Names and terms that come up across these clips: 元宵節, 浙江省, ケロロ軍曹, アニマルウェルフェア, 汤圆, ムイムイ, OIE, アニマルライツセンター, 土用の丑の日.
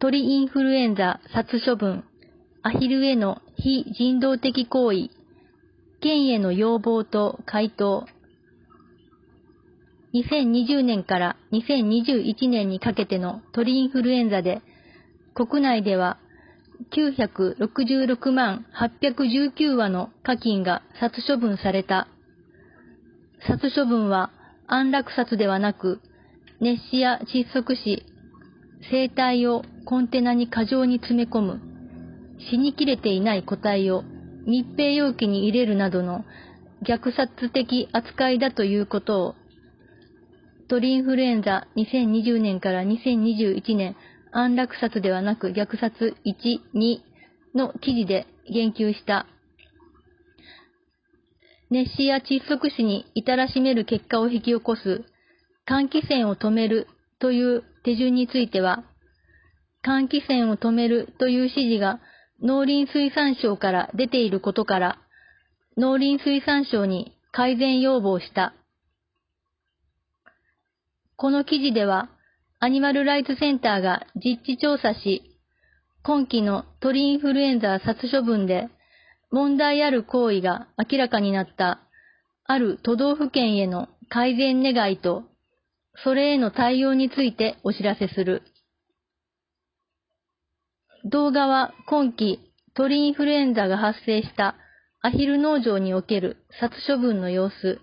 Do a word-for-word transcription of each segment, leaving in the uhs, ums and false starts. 鳥インフルエンザ殺処分、アヒルへの非人道的行為、県への要望と回答。にせんにじゅうねんからにせんにじゅういちねんにかけての鳥インフルエンザで、国内ではきゅうひゃくろくじゅうろくまんはっぴゃくじゅうきゅうわの家禽が殺処分された。殺処分は安楽殺ではなく、熱死や窒息死、生体をコンテナに過剰に詰め込む、死にきれていない個体を密閉容器に入れるなどの虐殺的扱いだということを、鳥インフルエンザにせんにじゅうねんからにせんにじゅういちねん安楽殺ではなく虐殺いち、にの記事で言及した。熱死や窒息死に至らしめる結果を引き起こす換気扇を止めるという手順については、換気扇を止めるという指示が農林水産省から出ていることから、農林水産省に改善要望した。この記事では、アニマルライツセンターが実地調査し、今期の鳥インフルエンザ殺処分で問題ある行為が明らかになったある都道府県への改善願いと、それへの対応についてお知らせする。動画は今期鳥インフルエンザが発生したアヒル農場における殺処分の様子。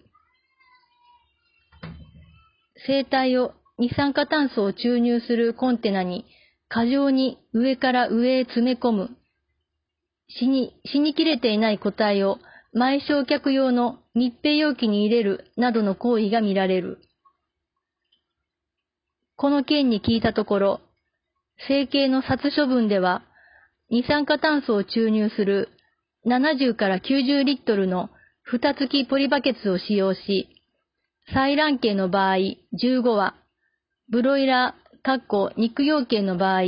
生体を二酸化炭素を注入するコンテナに過剰に上から上へ詰め込む。死に、死にきれていない個体を前焼却用の密閉容器に入れるなどの行為が見られる。この件に聞いたところ、成形の殺処分では、二酸化炭素を注入するななじゅうからきゅうじゅうリットルの蓋付きポリバケツを使用し、採卵系の場合じゅうごわ、ブロイラー（肉用系の場合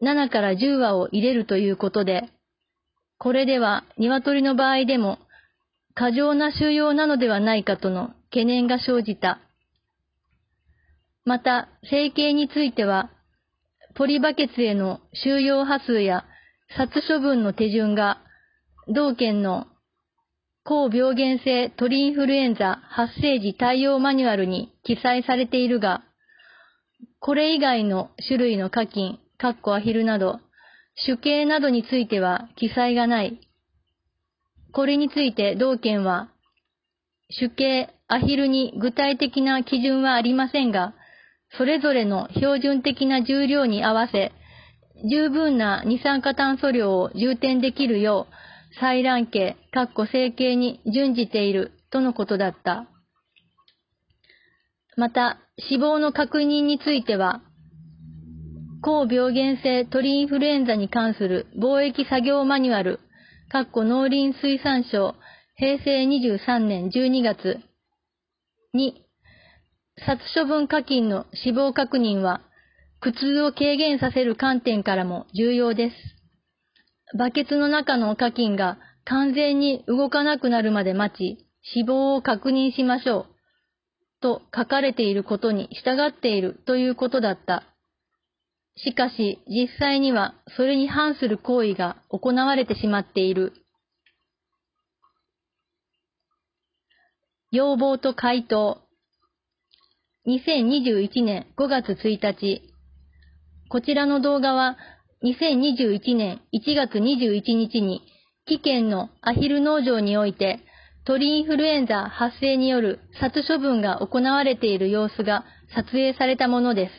ななからじゅうわを入れるということで、これでは鶏の場合でも過剰な収容なのではないかとの懸念が生じた。また、成形については、ポリバケツへの収容波数や殺処分の手順が、同県の高病原性鳥インフルエンザ発生時対応マニュアルに記載されているが、これ以外の種類の家禽、アヒルなど、種系などについては記載がない。これについて同県は、種系、アヒルに具体的な基準はありませんが、それぞれの標準的な重量に合わせ、十分な二酸化炭素量を充填できるよう、採卵系、成形に準じているとのことだった。また、死亡の確認については、高病原性鳥インフルエンザに関する防疫作業マニュアル、農林水産省、へいせいにじゅうさんねんじゅうにがつに、殺処分家禽の死亡確認は、苦痛を軽減させる観点からも重要です。バケツの中の家禽が完全に動かなくなるまで待ち、死亡を確認しましょう、と書かれていることに従っているということだった。しかし、実際にはそれに反する行為が行われてしまっている。要望と回答。にせんにじゅういちねんごがつついたち、こちらの動画はにせんにじゅういちねんいちがつにじゅういちにちに岐県のアヒル農場において鳥インフルエンザ発生による殺処分が行われている様子が撮影されたものです。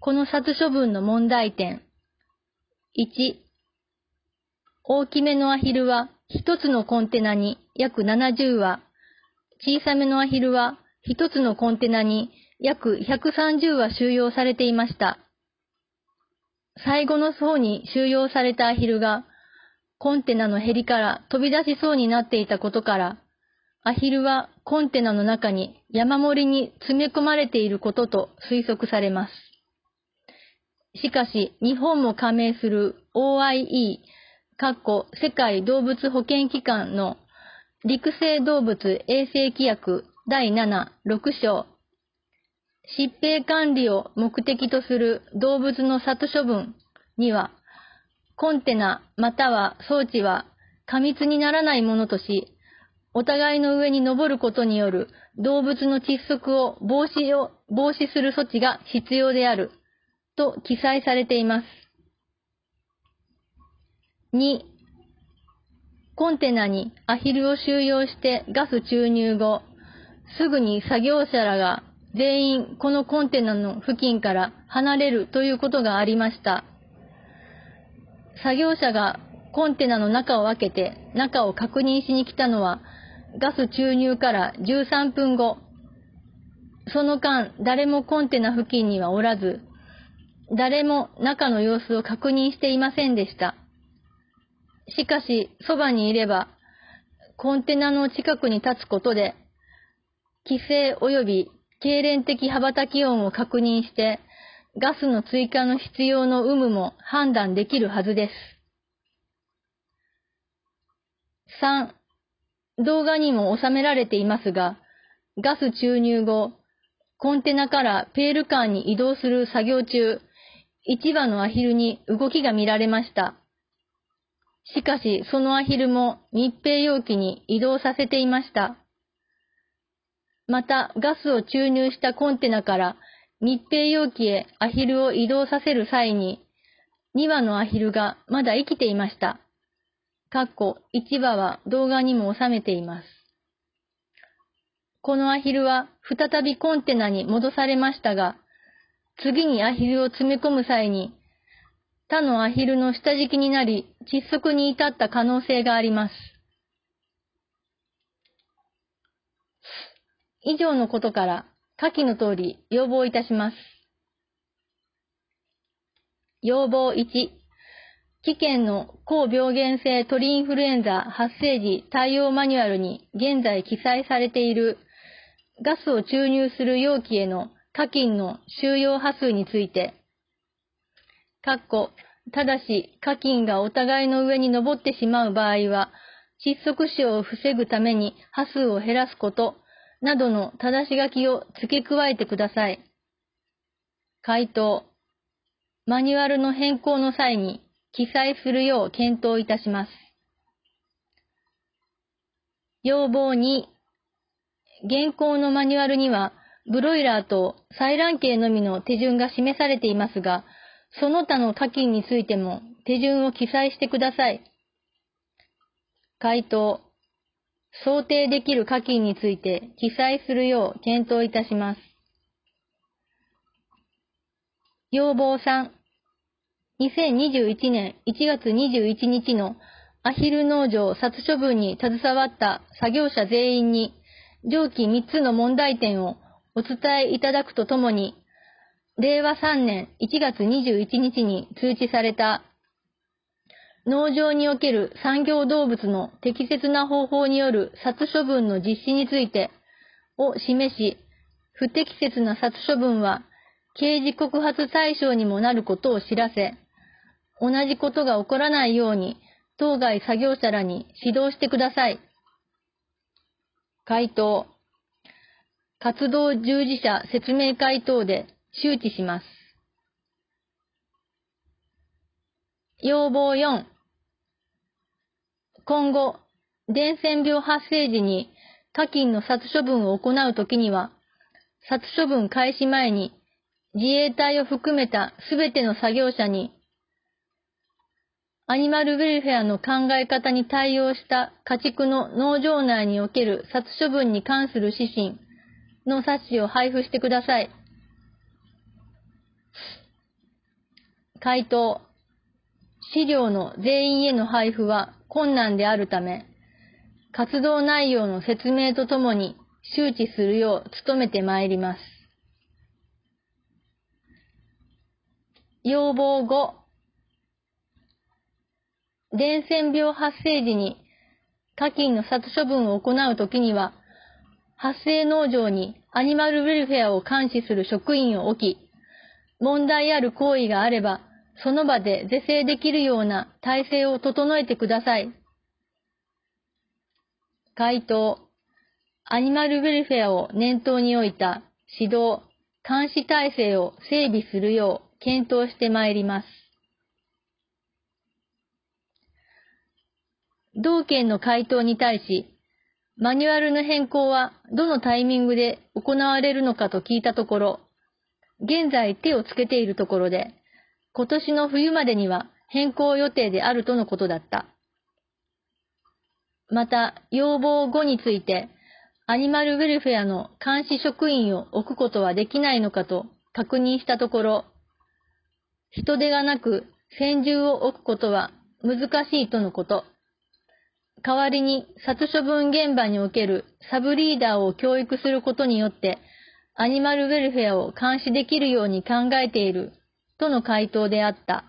この殺処分の問題点。いち、大きめのアヒルはひとつのコンテナに約ななじゅうわ、小さめのアヒルは一つのコンテナに約ひゃくさんじゅうわ収容されていました。最後の方に収容されたアヒルが、コンテナのヘリから飛び出しそうになっていたことから、アヒルはコンテナの中に山盛りに詰め込まれていることと推測されます。しかし、日本も加盟する オーアイイー、世界動物保健機関の陸生動物衛生規約だいなな、ろくしょう、疾病管理を目的とする動物の殺処分には、コンテナまたは装置は過密にならないものとし、お互いの上に登ることによる動物の窒息を防止を防止する措置が必要であると記載されています。に. コンテナにアヒルを収容してガス注入後、すぐに作業者らが全員このコンテナの付近から離れるということがありました。作業者がコンテナの中を開けて中を確認しに来たのはガス注入からじゅうさんぷんご。その間、誰もコンテナ付近にはおらず、誰も中の様子を確認していませんでした。しかし、そばにいれば、コンテナの近くに立つことで、気性及び痙攣的羽ばたき音を確認して、ガスの追加の必要の有無も判断できるはずです。さん. 動画にも収められていますが、ガス注入後、コンテナからペール間に移動する作業中、一羽のアヒルに動きが見られました。しかし、そのアヒルも密閉容器に移動させていました。また、ガスを注入したコンテナから密閉容器へアヒルを移動させる際に、にわのアヒルがまだ生きていました。かっこいちわは動画にも収めています。このアヒルは再びコンテナに戻されましたが、次にアヒルを詰め込む際に、他のアヒルの下敷きになり、窒息に至った可能性があります。以上のことから、下記の通り要望いたします。要望いち、期限の高病原性鳥インフルエンザ発生時対応マニュアルに現在記載されているガスを注入する容器への下記の収容波数について、かっこただし下記がお互いの上に登ってしまう場合は窒息死を防ぐために波数を減らすことなどの正し書きを付け加えてください。回答、マニュアルの変更の際に記載するよう検討いたします。要望に、現行のマニュアルにはブロイラーと採卵系のみの手順が示されていますが、その他の下記についても手順を記載してください。回答、想定できる下記について記載するよう検討いたします。要望さん、にせんにじゅういちねんいちがつにじゅういちにちのアヒル農場殺処分に携わった作業者全員に上記みっつの問題点をお伝えいただくとともに、れいわさんねんいちがつにじゅういちにちに通知された農場における産業動物の適切な方法による殺処分の実施についてを示し、不適切な殺処分は刑事告発対象にもなることを知らせ、同じことが起こらないように当該作業者らに指導してください。回答、活動従事者説明会等で周知します。要望よん、今後、伝染病発生時に下記の殺処分を行うときには、殺処分開始前に自衛隊を含めたすべての作業者に、アニマルウェルフェアの考え方に対応した家畜の農場内における殺処分に関する指針の冊子を配布してください。回答、資料の全員への配布は困難であるため、活動内容の説明とともに周知するよう努めてまいります。要望ご、伝染病発生時に下記の殺処分を行うときには、発生農場にアニマルウェルフェアを監視する職員を置き、問題ある行為があれば、その場で是正できるような体制を整えてください。回答、アニマルウェルフェアを念頭に置いた指導、監視体制を整備するよう検討してまいります。同件の回答に対し、マニュアルの変更はどのタイミングで行われるのかと聞いたところ、現在手をつけているところで、今年の冬までには変更予定であるとのことだった。また、要望ごについて、アニマルウェルフェアの監視職員を置くことはできないのかと確認したところ、人手がなく専従を置くことは難しいとのこと。代わりに殺処分現場におけるサブリーダーを教育することによって、アニマルウェルフェアを監視できるように考えているとの回答であった。